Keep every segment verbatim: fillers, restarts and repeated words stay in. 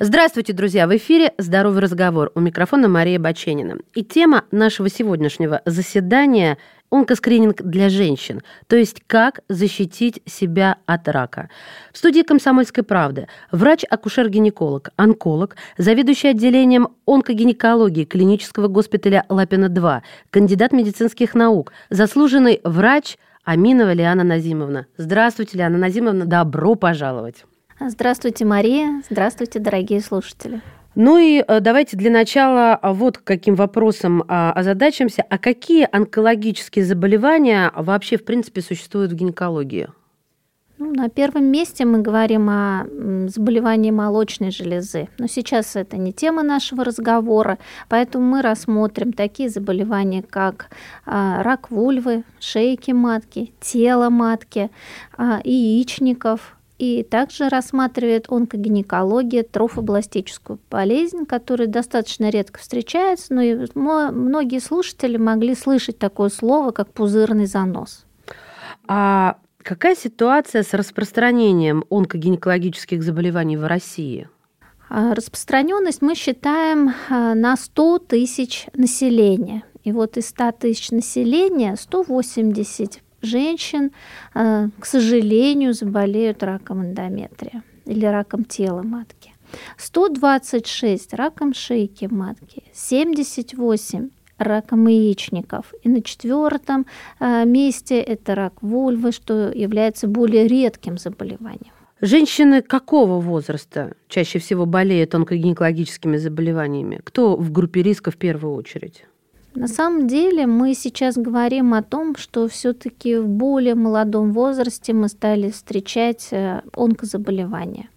Здравствуйте, друзья! В эфире «Здоровый разговор». У микрофона Мария Баченина. И тема нашего сегодняшнего заседания – онкоскрининг для женщин, то есть как защитить себя от рака. В студии «Комсомольской правды» врач-акушер-гинеколог, онколог, заведующий отделением онкогинекологии клинического госпиталя Лапина-два, кандидат медицинских наук, заслуженный врач Аминова Лиана Назимовна. Здравствуйте, Лиана Назимовна, добро пожаловать! Здравствуйте, Мария. Здравствуйте, дорогие слушатели. Ну и давайте для начала вот каким вопросом озадачимся. А какие онкологические заболевания вообще, в принципе, существуют в гинекологии? Ну, на первом месте мы говорим о заболевании молочной железы. Но сейчас это не тема нашего разговора, поэтому мы рассмотрим такие заболевания, как рак вульвы, шейки матки, тело матки, яичников. И также рассматривает онкогинекология трофобластическую болезнь, которая достаточно редко встречается, но и многие слушатели могли слышать такое слово, как пузырный занос. А какая ситуация с распространением онкогинекологических заболеваний в России? Распространенность мы считаем на сто тысяч населения. И вот из ста тысяч населения сто восемьдесят женщин, к сожалению, заболеют раком эндометрия или раком тела матки. сто двадцать шесть раком шейки матки, семьдесят восемь раком яичников. И на четвертом месте это рак вульвы, что является более редким заболеванием. Женщины какого возраста чаще всего болеют онкогинекологическими заболеваниями? Кто в группе риска в первую очередь? На самом деле мы сейчас говорим о том, что все-таки в более молодом возрасте мы стали встречать онкозаболевания.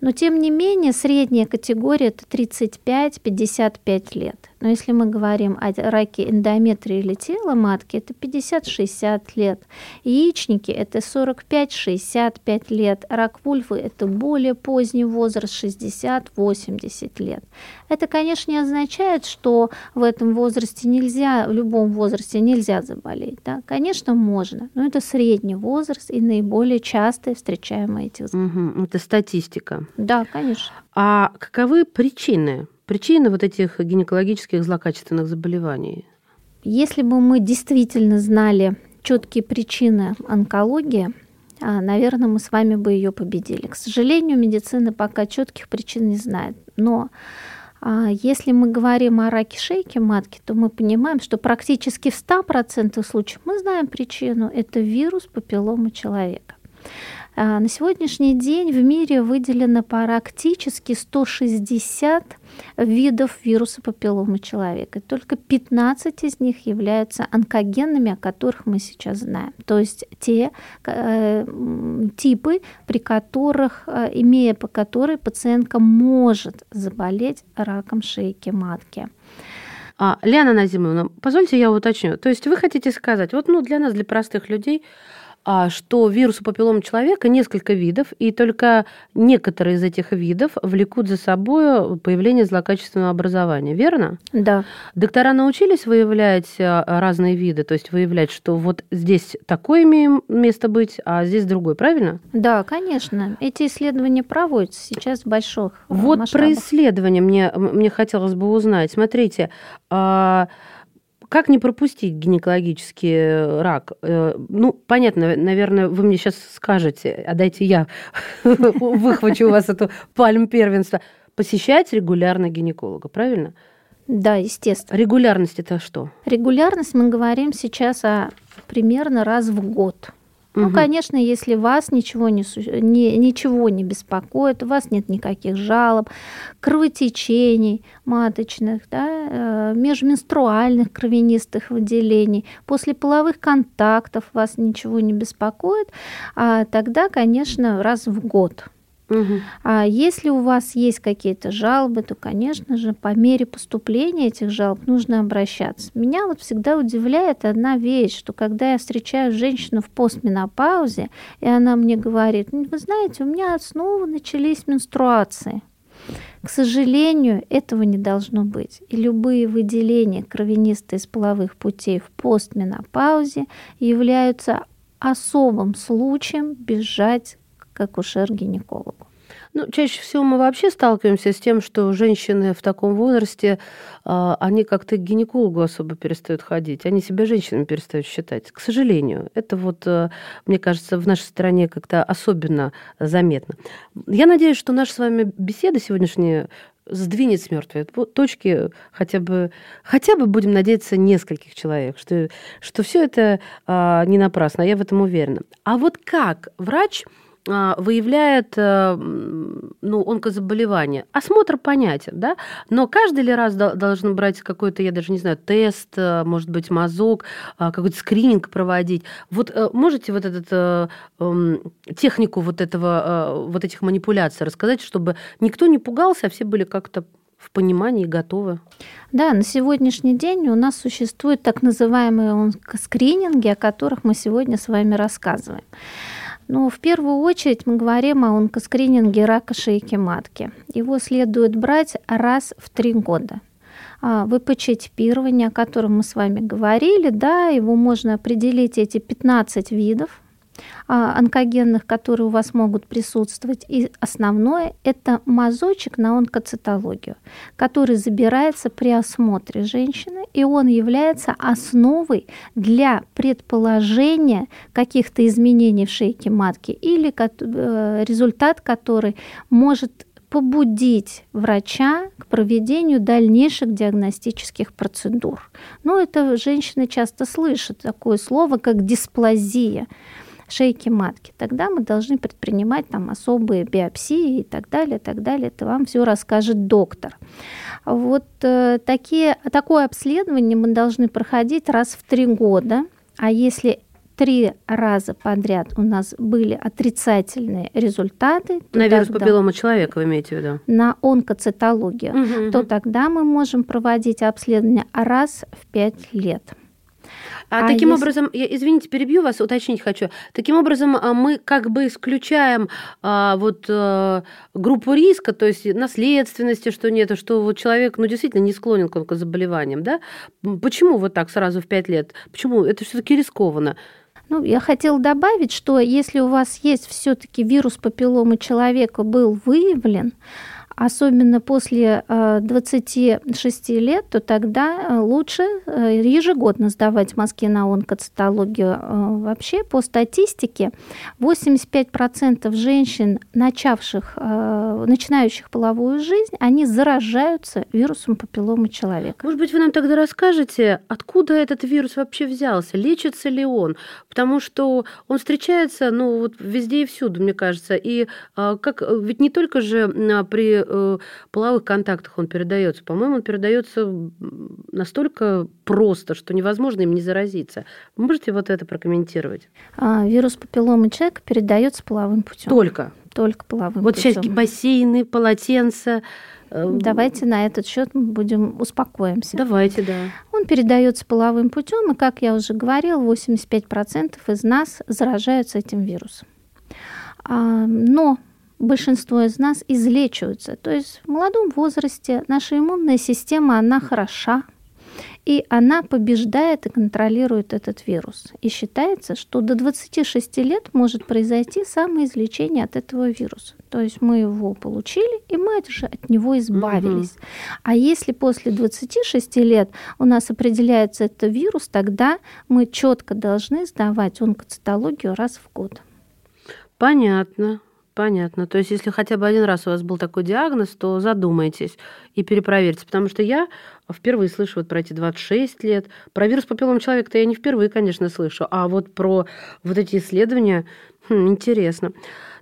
Но тем не менее средняя категория – это тридцать пять - пятьдесят пять лет. Но если мы говорим о раке эндометрии или тела матки, это пятьдесят - шестьдесят лет. Яичники – это сорок пять - шестьдесят пять лет. Рак вульвы – это более поздний возраст, шестьдесят - восемьдесят лет. Это, конечно, не означает, что в этом возрасте нельзя, в любом возрасте нельзя заболеть. Да? Конечно, можно, но это средний возраст и наиболее частые встречаемые эти заболевания. Угу, это статистика. Да, конечно. А каковы причины? Причины вот этих гинекологических злокачественных заболеваний? Если бы мы действительно знали четкие причины онкологии, наверное, мы с вами бы ее победили. К сожалению, медицина пока четких причин не знает. Но если мы говорим о раке шейки матки, то мы понимаем, что практически в ста процентах случаев мы знаем причину. Это вирус папилломы человека. На сегодняшний день в мире выделено практически сто шестьдесят видов вируса папилломы человека. Только пятнадцать из них являются онкогенными, о которых мы сейчас знаем. То есть те э, типы, при которых, имея по которой пациентка может заболеть раком шейки матки. А, Лиана Назимовна, позвольте я уточню. То есть вы хотите сказать, вот ну, для нас, для простых людей, что вирусу папилломы человека несколько видов, и только некоторые из этих видов влекут за собой появление злокачественного образования, верно? Да. Доктора научились выявлять разные виды, то есть выявлять, что вот здесь такое имеем место быть, а здесь другое, правильно? Да, конечно. Эти исследования проводятся сейчас в больших вот масштабах. Вот про исследования мне, мне хотелось бы узнать. Смотрите, как не пропустить гинекологический рак? Ну, понятно, наверное, вы мне сейчас скажете, а дайте я выхвачу у вас эту пальму первенства. Посещать регулярно гинеколога, правильно? Да, естественно. Регулярность – это что? Регулярность мы говорим сейчас о примерно раз в год. Ну, конечно, если вас ничего не, не, ничего не беспокоит, у вас нет никаких жалоб, кровотечений маточных, да, межменструальных кровянистых выделений, после половых контактов вас ничего не беспокоит, тогда, конечно, раз в год. Угу. А если у вас есть какие-то жалобы, то, конечно же, по мере поступления этих жалоб нужно обращаться. Меня вот всегда удивляет одна вещь, что когда я встречаю женщину в постменопаузе, и она мне говорит: вы знаете, у меня снова начались менструации. К сожалению, этого не должно быть. И любые выделения кровянистых из половых путей в постменопаузе являются особым случаем бежать к акушер-гинекологу. Ну, чаще всего мы вообще сталкиваемся с тем, что женщины в таком возрасте, они как-то к гинекологу особо перестают ходить, они себя женщинами перестают считать, к сожалению. Это вот, мне кажется, в нашей стране как-то особенно заметно. Я надеюсь, что наша с вами беседа сегодняшняя сдвинет с мёртвой точки хотя бы, хотя бы, будем надеяться, нескольких человек, что, что все это не напрасно, я в этом уверена. А вот как врач выявляет ну, онкозаболевание. Осмотр понятен, да? Но каждый ли раз должен брать какой-то, я даже не знаю, тест, может быть, мазок, какой-то скрининг проводить. Вот можете вот этот, технику вот, этого, вот этих манипуляций рассказать, чтобы никто не пугался, а все были как-то в понимании готовы? Да, на сегодняшний день у нас существуют так называемые онкоскрининги, о которых мы сегодня с вами рассказываем. Но в первую очередь мы говорим о онкоскрининге рака шейки матки. Его следует брать раз в три года. ВПЧ-типирование, о котором мы с вами говорили, да, его можно определить, эти пятнадцать видов онкогенных, которые у вас могут присутствовать. И основное – это мазочек на онкоцитологию, который забирается при осмотре женщины, и он является основой для предположения каких-то изменений в шейке матки или результат, который может побудить врача к проведению дальнейших диагностических процедур. Но это женщины часто слышат такое слово, как дисплазия шейки матки. Тогда мы должны предпринимать там особые биопсии и так далее, и так далее. Это вам все расскажет доктор. Вот э, такие, такое обследование мы должны проходить раз в три года. А если три раза подряд у нас были отрицательные результаты... На вирус папиллома человека вы имеете в виду? На онкоцитологию. Угу, то угу. Тогда мы можем проводить обследование раз в пять лет. А, а таким если... образом, я, извините, перебью вас, уточнить хочу. Таким образом, мы как бы исключаем а, вот, а, группу риска, то есть наследственности, что нет, что вот человек ну, действительно не склонен к онкозаболеваниям. Да? Почему вот так сразу в пять лет? Почему? Это все-таки рискованно. Ну, я хотела добавить, что если у вас есть все-таки вирус папилломы человека был выявлен, особенно после двадцати шести лет, то тогда лучше ежегодно сдавать мазки на онкоцитологию. Вообще, по статистике, восемьдесят пять процентов женщин, начавших, начинающих половую жизнь, они заражаются вирусом папилломы человека. Может быть, вы нам тогда расскажете, откуда этот вирус вообще взялся, лечится ли он? Потому что он встречается ну, вот везде и всюду, мне кажется. И как, ведь не только же при половых контактах он передается. По-моему, он передается настолько просто, что невозможно им не заразиться. Вы можете вот это прокомментировать? А, вирус папилломы человека передается половым путем. Только? Только половым вот путем. Вот всякие бассейны, полотенца. Давайте на этот счет будем успокоимся. Давайте, да. Он передается половым путем, и, как я уже говорила, восемьдесят пять процентов из нас заражаются этим вирусом. А, но большинство из нас излечиваются. То есть в молодом возрасте наша иммунная система, она хороша, и она побеждает и контролирует этот вирус. И считается, что до двадцати шести лет может произойти самоизлечение от этого вируса. То есть мы его получили, и мы уже от него избавились. Угу. А если после двадцати шести лет у нас определяется этот вирус, тогда мы четко должны сдавать онкоцитологию раз в год. Понятно. Понятно. То есть, если хотя бы один раз у вас был такой диагноз, то задумайтесь и перепроверьте. Потому что я впервые слышу вот про эти двадцать шесть лет. Про вирус папиллома человека-то я не впервые, конечно, слышу. А вот про вот эти исследования хм, интересно.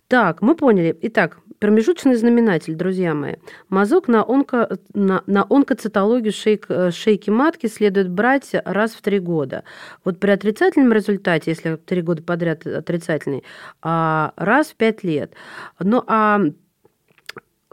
Так, мы поняли. Итак, промежуточный знаменатель, друзья мои. Мазок на, онко, на, на онкоцитологию шейк, шейки матки следует брать раз в три года. Вот при отрицательном результате, если три года подряд отрицательный, раз в пять лет. Ну, а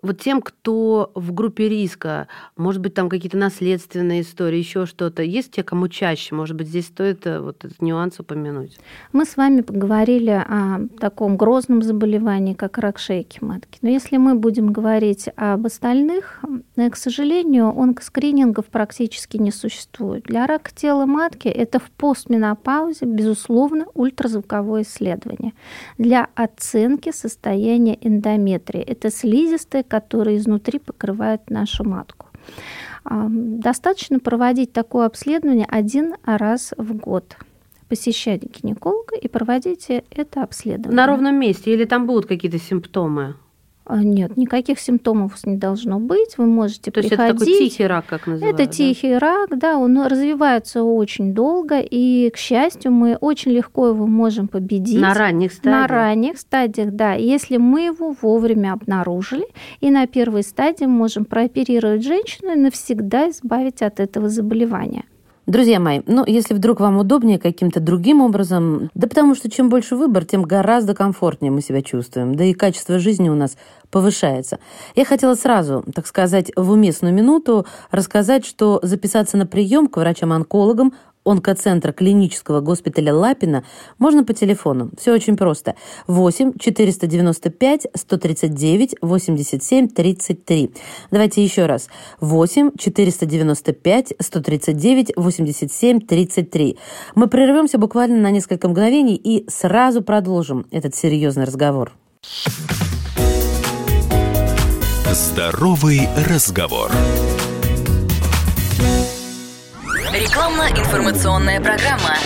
Вот тем, кто в группе риска, может быть, там какие-то наследственные истории, еще что-то, есть те, кому чаще? Может быть, здесь стоит вот этот нюанс упомянуть? Мы с вами поговорили о таком грозном заболевании, как рак шейки матки. Но если мы будем говорить об остальных, к сожалению, онкоскринингов практически не существует. Для рака тела матки это в постменопаузе, безусловно, ультразвуковое исследование для оценки состояния эндометрии. Это слизистая, которые изнутри покрывают нашу матку. Достаточно проводить такое обследование один раз в год. Посещать гинеколога и проводить это обследование. На ровном месте или там будут какие-то симптомы? Нет, никаких симптомов не должно быть. Вы можете приходить. То есть это такой тихий рак, как называют? Это тихий рак, да, он развивается очень долго, и, к счастью, мы очень легко его можем победить. На ранних стадиях? На ранних стадиях, да. Если мы его вовремя обнаружили, и на первой стадии можем прооперировать женщину и навсегда избавить от этого заболевания. Друзья мои, ну, если вдруг вам удобнее каким-то другим образом, да потому что чем больше выбор, тем гораздо комфортнее мы себя чувствуем, да и качество жизни у нас повышается. Я хотела сразу, так сказать, в уместную минуту рассказать, что записаться на прием к врачам-онкологам онкоцентра клинического госпиталя Лапина можно по телефону. Все очень просто. восемь четыреста девяносто пять сто тридцать девять восемьдесят семь тридцать три. Давайте еще раз. восемь четыреста девяносто пять сто тридцать девять восемьдесят семь тридцать три. Мы прервемся буквально на несколько мгновений и сразу продолжим этот серьезный разговор. Здоровый разговор. Рекламно-информационная программа.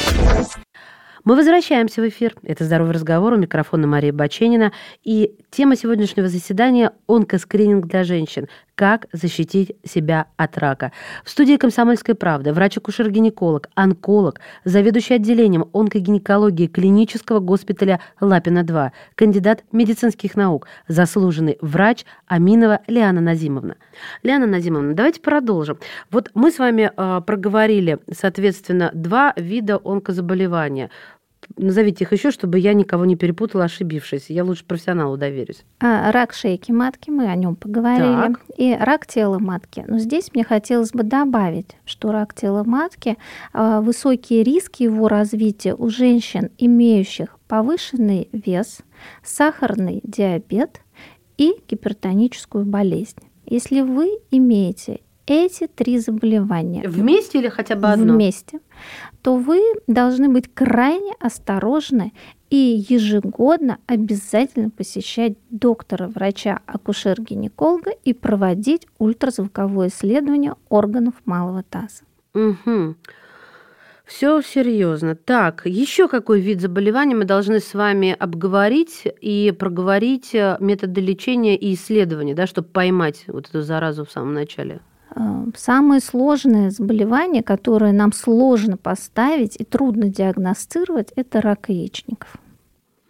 Мы возвращаемся в эфир. Это «Здоровый разговор». У микрофона Мария Баченина. И тема сегодняшнего заседания – онкоскрининг для женщин. Как защитить себя от рака. В студии «Комсомольской правды» врач-акушер-гинеколог, онколог, заведующий отделением онкогинекологии клинического госпиталя Лапина-два, кандидат медицинских наук, заслуженный врач Аминова Лиана Назимовна. Лиана Назимовна, давайте продолжим. Вот мы с вами э, проговорили, соответственно, два вида онкозаболевания. Назовите их еще, чтобы я никого не перепутала, ошибившись. Я лучше профессионалу доверюсь. А, рак шейки матки, мы о нем поговорили. Так. И рак тела матки. Но здесь мне хотелось бы добавить, что рак тела матки, высокие риски его развития у женщин, имеющих повышенный вес, сахарный диабет и гипертоническую болезнь. Если вы имеете эти три заболевания вместе или хотя бы одно? Вместе, то вы должны быть крайне осторожны и ежегодно обязательно посещать доктора, врача, акушер-гинеколога и проводить ультразвуковое исследование органов малого таза. Угу. Все серьезно. Так, еще какой вид заболеваний мы должны с вами обговорить и проговорить методы лечения и исследования, да, чтобы поймать вот эту заразу в самом начале? Самые сложные заболевания, которые нам сложно поставить и трудно диагностировать, это рак яичников.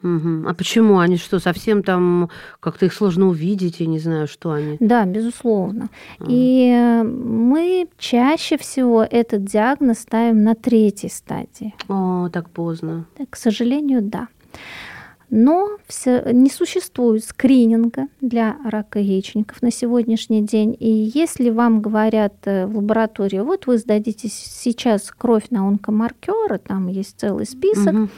Угу. А почему? Они что, совсем там как-то их сложно увидеть? Я не знаю, что они. Да, безусловно. А. И мы чаще всего этот диагноз ставим на третьей стадии. О, так поздно. К сожалению, да. Но не существует скрининга для рака яичников на сегодняшний день. И если вам говорят в лаборатории, вот вы сдадите сейчас кровь на онкомаркеры, там есть целый список, угу.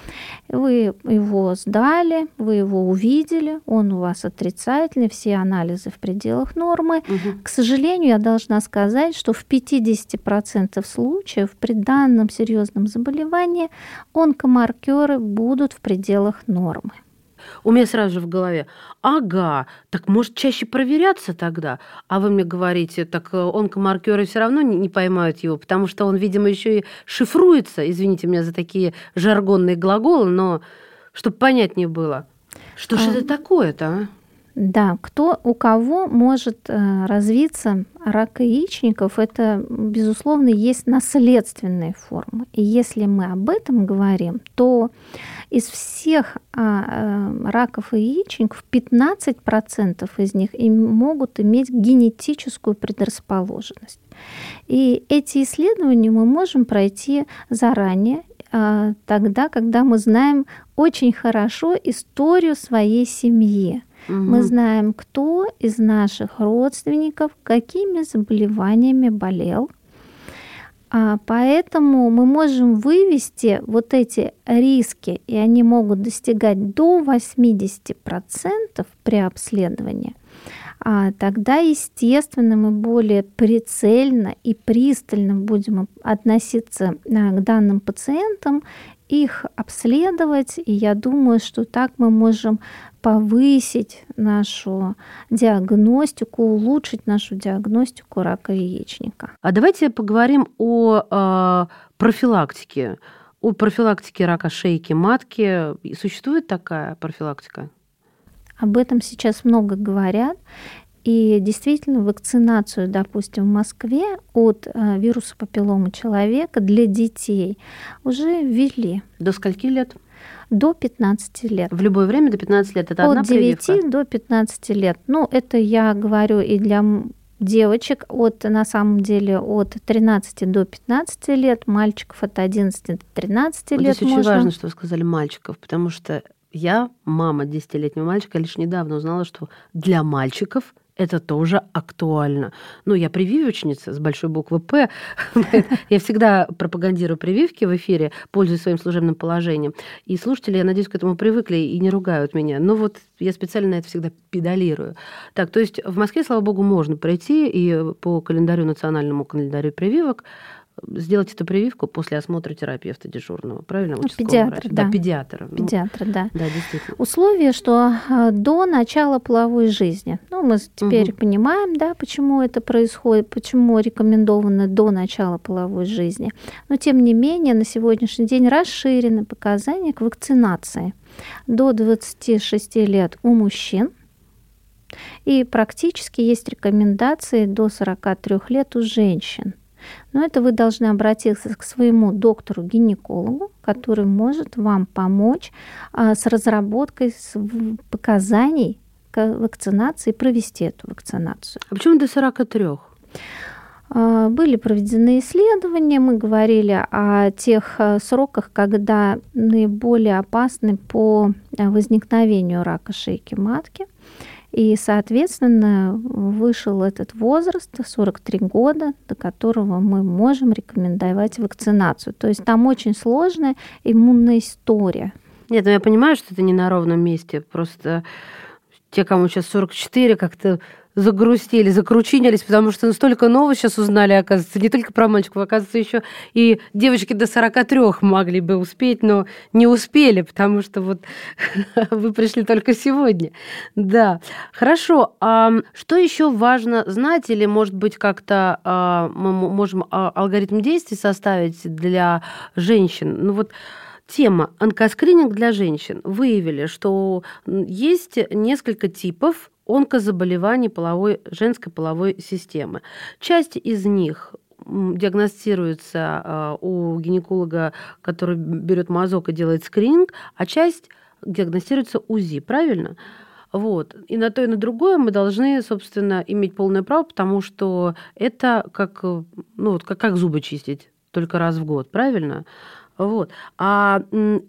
Вы его сдали, вы его увидели, он у вас отрицательный, все анализы в пределах нормы. Угу. К сожалению, я должна сказать, что в пятьдесят процентов случаев при данном серьезном заболевании онкомаркеры будут в пределах нормы. У меня сразу же в голове, ага, так может чаще проверяться тогда? А вы мне говорите, так онкомаркеры все равно не поймают его, потому что он, видимо, еще и шифруется, извините меня за такие жаргонные глаголы, но чтобы понятнее было, что же а... это такое-то, а? Да, кто, у кого может развиться рак яичников, это, безусловно, есть наследственные формы. И если мы об этом говорим, то из всех раков яичников пятнадцать процентов из них могут иметь генетическую предрасположенность. И эти исследования мы можем пройти заранее, тогда, когда мы знаем очень хорошо историю своей семьи. Угу. Мы знаем, кто из наших родственников какими заболеваниями болел. Поэтому мы можем вывести вот эти риски, и они могут достигать до восемьдесят процентов при обследовании. А тогда, естественно, мы более прицельно и пристально будем относиться к данным пациентам, их обследовать, и я думаю, что так мы можем повысить нашу диагностику, улучшить нашу диагностику рака яичника. А давайте поговорим о э, профилактике, о профилактике рака шейки матки. Существует такая профилактика? Об этом сейчас много говорят. И действительно, вакцинацию, допустим, в Москве от вируса папилломы человека для детей уже ввели. До скольки лет? До пятнадцати лет. В любое время до пятнадцати лет? Это одна прививка? От девяти до пятнадцати лет. Ну, это я говорю и для девочек от, на самом деле, от тринадцати до пятнадцати лет, мальчиков от одиннадцати до тринадцати лет можно. Здесь очень важно, что вы сказали мальчиков, потому что я, мама десятилетнего мальчика, лишь недавно узнала, что для мальчиков это тоже актуально. Ну, я прививочница с большой буквы «П». Я всегда пропагандирую прививки в эфире, пользуясь своим служебным положением. И слушатели, я надеюсь, к этому привыкли и не ругают меня. Но вот я специально это всегда педалирую. Так, то есть в Москве, слава богу, можно пройти и по календарю, национальному календарю прививок, сделать эту прививку после осмотра терапевта дежурного, правильно? Педиатра, да. да. Педиатра, педиатра ну, да. да Условие, что до начала половой жизни. Ну, мы теперь угу. понимаем, да, почему это происходит, почему рекомендовано до начала половой жизни. Но, тем не менее, на сегодняшний день расширены показания к вакцинации до двадцати шести лет у мужчин. И практически есть рекомендации до сорока трёх лет у женщин. Но это вы должны обратиться к своему доктору-гинекологу, который может вам помочь с разработкой показаний к вакцинации, провести эту вакцинацию. А почему до сорока трёх? Были проведены исследования, мы говорили о тех сроках, когда наиболее опасны по возникновению рака шейки матки. И, соответственно, вышел этот возраст, сорок три года, до которого мы можем рекомендовать вакцинацию. То есть там очень сложная иммунная история. Нет, ну я понимаю, что это не на ровном месте. Просто те, кому сейчас сорок четыре, как-то загрустили, закручинились, потому что столько нового сейчас узнали, оказывается, не только про мальчиков, оказывается, еще и девочки до сорока трёх могли бы успеть, но не успели, потому что вот вы пришли только сегодня. Да, хорошо. А что еще важно знать, или, может быть, как-то а, мы можем алгоритм действий составить для женщин? Ну вот тема онкоскрининг для женщин. Выявили, что есть несколько типов онкозаболеваний половой, женской половой системы. Часть из них диагностируется у гинеколога, который берет мазок и делает скрининг, а часть диагностируется УЗИ, правильно? Вот. И на то, и на другое мы должны, собственно, иметь полное право, потому что это как, ну, вот, как, как зубы чистить только раз в год, правильно? Вот. А,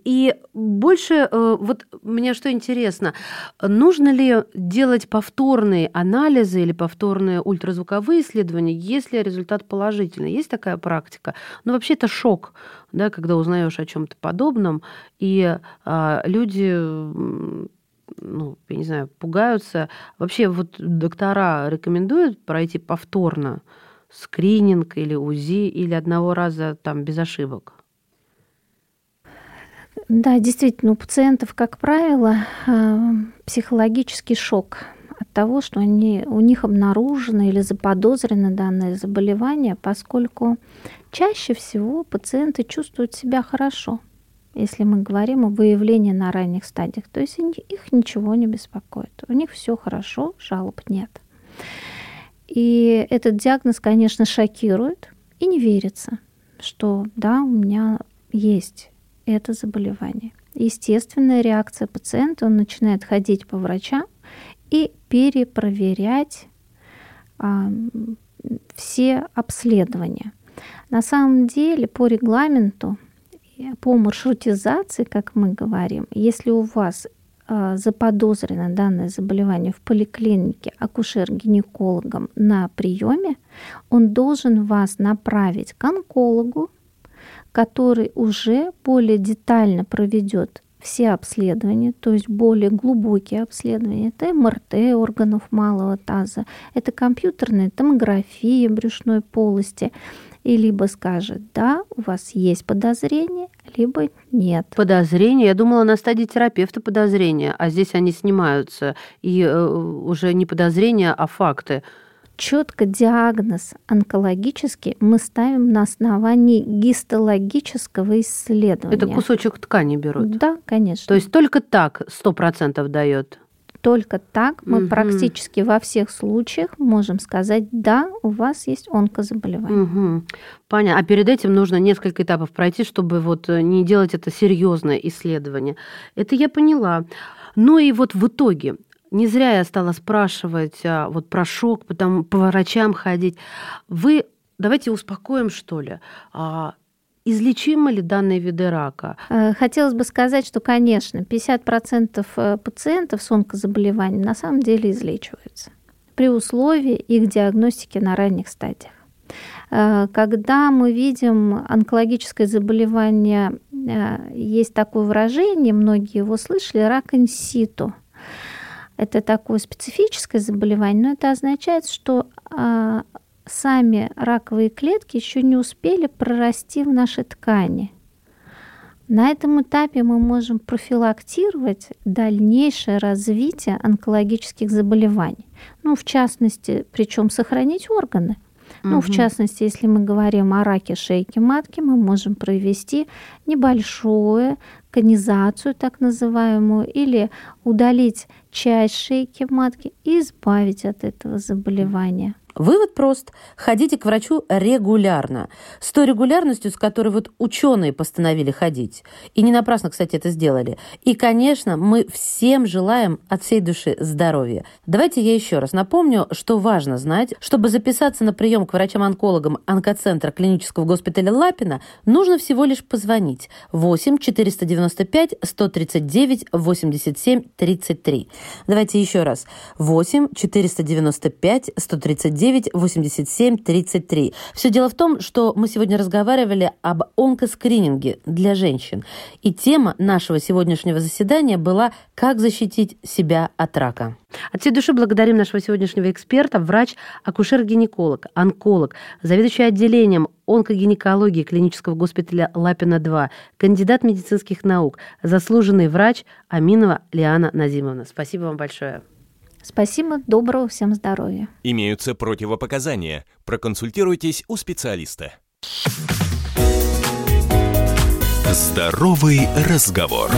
и больше, вот мне что интересно, нужно ли делать повторные анализы или повторные ультразвуковые исследования, если результат положительный? Есть такая практика? Ну, вообще это шок, да, когда узнаешь о чем-то подобном, и а, люди... ну, я не знаю, пугаются. Вообще вот доктора рекомендуют пройти повторно скрининг или УЗИ, или одного раза там без ошибок? Да, действительно, у пациентов, как правило, психологический шок от того, что они, у них обнаружено или заподозрено данное заболевание, поскольку чаще всего пациенты чувствуют себя хорошо, если мы говорим о выявлении на ранних стадиях. То есть их ничего не беспокоит, у них все хорошо, жалоб нет. И этот диагноз, конечно, шокирует, и не верится, что да, у меня есть это заболевание. Естественная реакция пациента, он начинает ходить по врачам и перепроверять а, все обследования. На самом деле, по регламенту, по маршрутизации, как мы говорим, если у вас заподозрено данное заболевание в поликлинике акушер-гинекологом на приеме, он должен вас направить к онкологу, который уже более детально проведет все обследования, то есть более глубокие обследования. Это эм эр тэ органов малого таза, это компьютерная томография брюшной полости. И либо скажет, да, у вас есть подозрение, либо нет. Подозрение? Я думала, на стадии терапевта подозрения, а здесь они снимаются. И э, уже не подозрения, а факты. Четко диагноз онкологический мы ставим на основании гистологического исследования. Это кусочек ткани берут? Да, конечно. То есть только так сто процентов дает? Только так мы угу. практически во всех случаях можем сказать, да, у вас есть онкозаболевание. Угу. Понятно. А перед этим нужно несколько этапов пройти, чтобы вот не делать это серьезное исследование. Это я поняла. Ну и вот в итоге... Не зря я стала спрашивать вот, про шок, потом по врачам ходить. Вы давайте успокоим, что ли. Излечимы ли данные виды рака? Хотелось бы сказать, что, конечно, пятьдесят процентов пациентов с онкозаболеванием на самом деле излечиваются при условии их диагностики на ранних стадиях. Когда мы видим онкологическое заболевание, есть такое выражение, многие его слышали, рак инситу. Это такое специфическое заболевание, но это означает, что а, сами раковые клетки еще не успели прорасти в наши ткани. На этом этапе мы можем профилактировать дальнейшее развитие онкологических заболеваний. Ну, в частности, причем сохранить органы. Ну, угу. в частности, если мы говорим о раке шейки матки, мы можем провести небольшую конизацию, так называемую, или удалить часть шейки матки и избавить от этого заболевания. Вывод прост. Ходите к врачу регулярно. С той регулярностью, с которой вот ученые постановили ходить. И не напрасно, кстати, это сделали. И, конечно, мы всем желаем от всей души здоровья. Давайте я еще раз напомню, что важно знать. Чтобы записаться на прием к врачам-онкологам онкоцентра клинического госпиталя Лапина, нужно всего лишь позвонить восемь четыреста девяносто пять сто тридцать девять восемьдесят семь тридцать три. Давайте еще раз. восемь четыреста девяносто пять сто тридцать девять восемьдесят семь тридцать три. Все дело в том, что мы сегодня разговаривали об онкоскрининге для женщин. И тема нашего сегодняшнего заседания была «Как защитить себя от рака». От всей души благодарим нашего сегодняшнего эксперта, врач, акушер-гинеколог, онколог, заведующий отделением онкогинекологии клинического госпиталя Лапина-два, кандидат медицинских наук, заслуженный врач Аминова Лиана Назимовна. Спасибо вам большое. Спасибо, доброго всем здоровья. Имеются противопоказания. Проконсультируйтесь у специалиста. Здоровый разговор.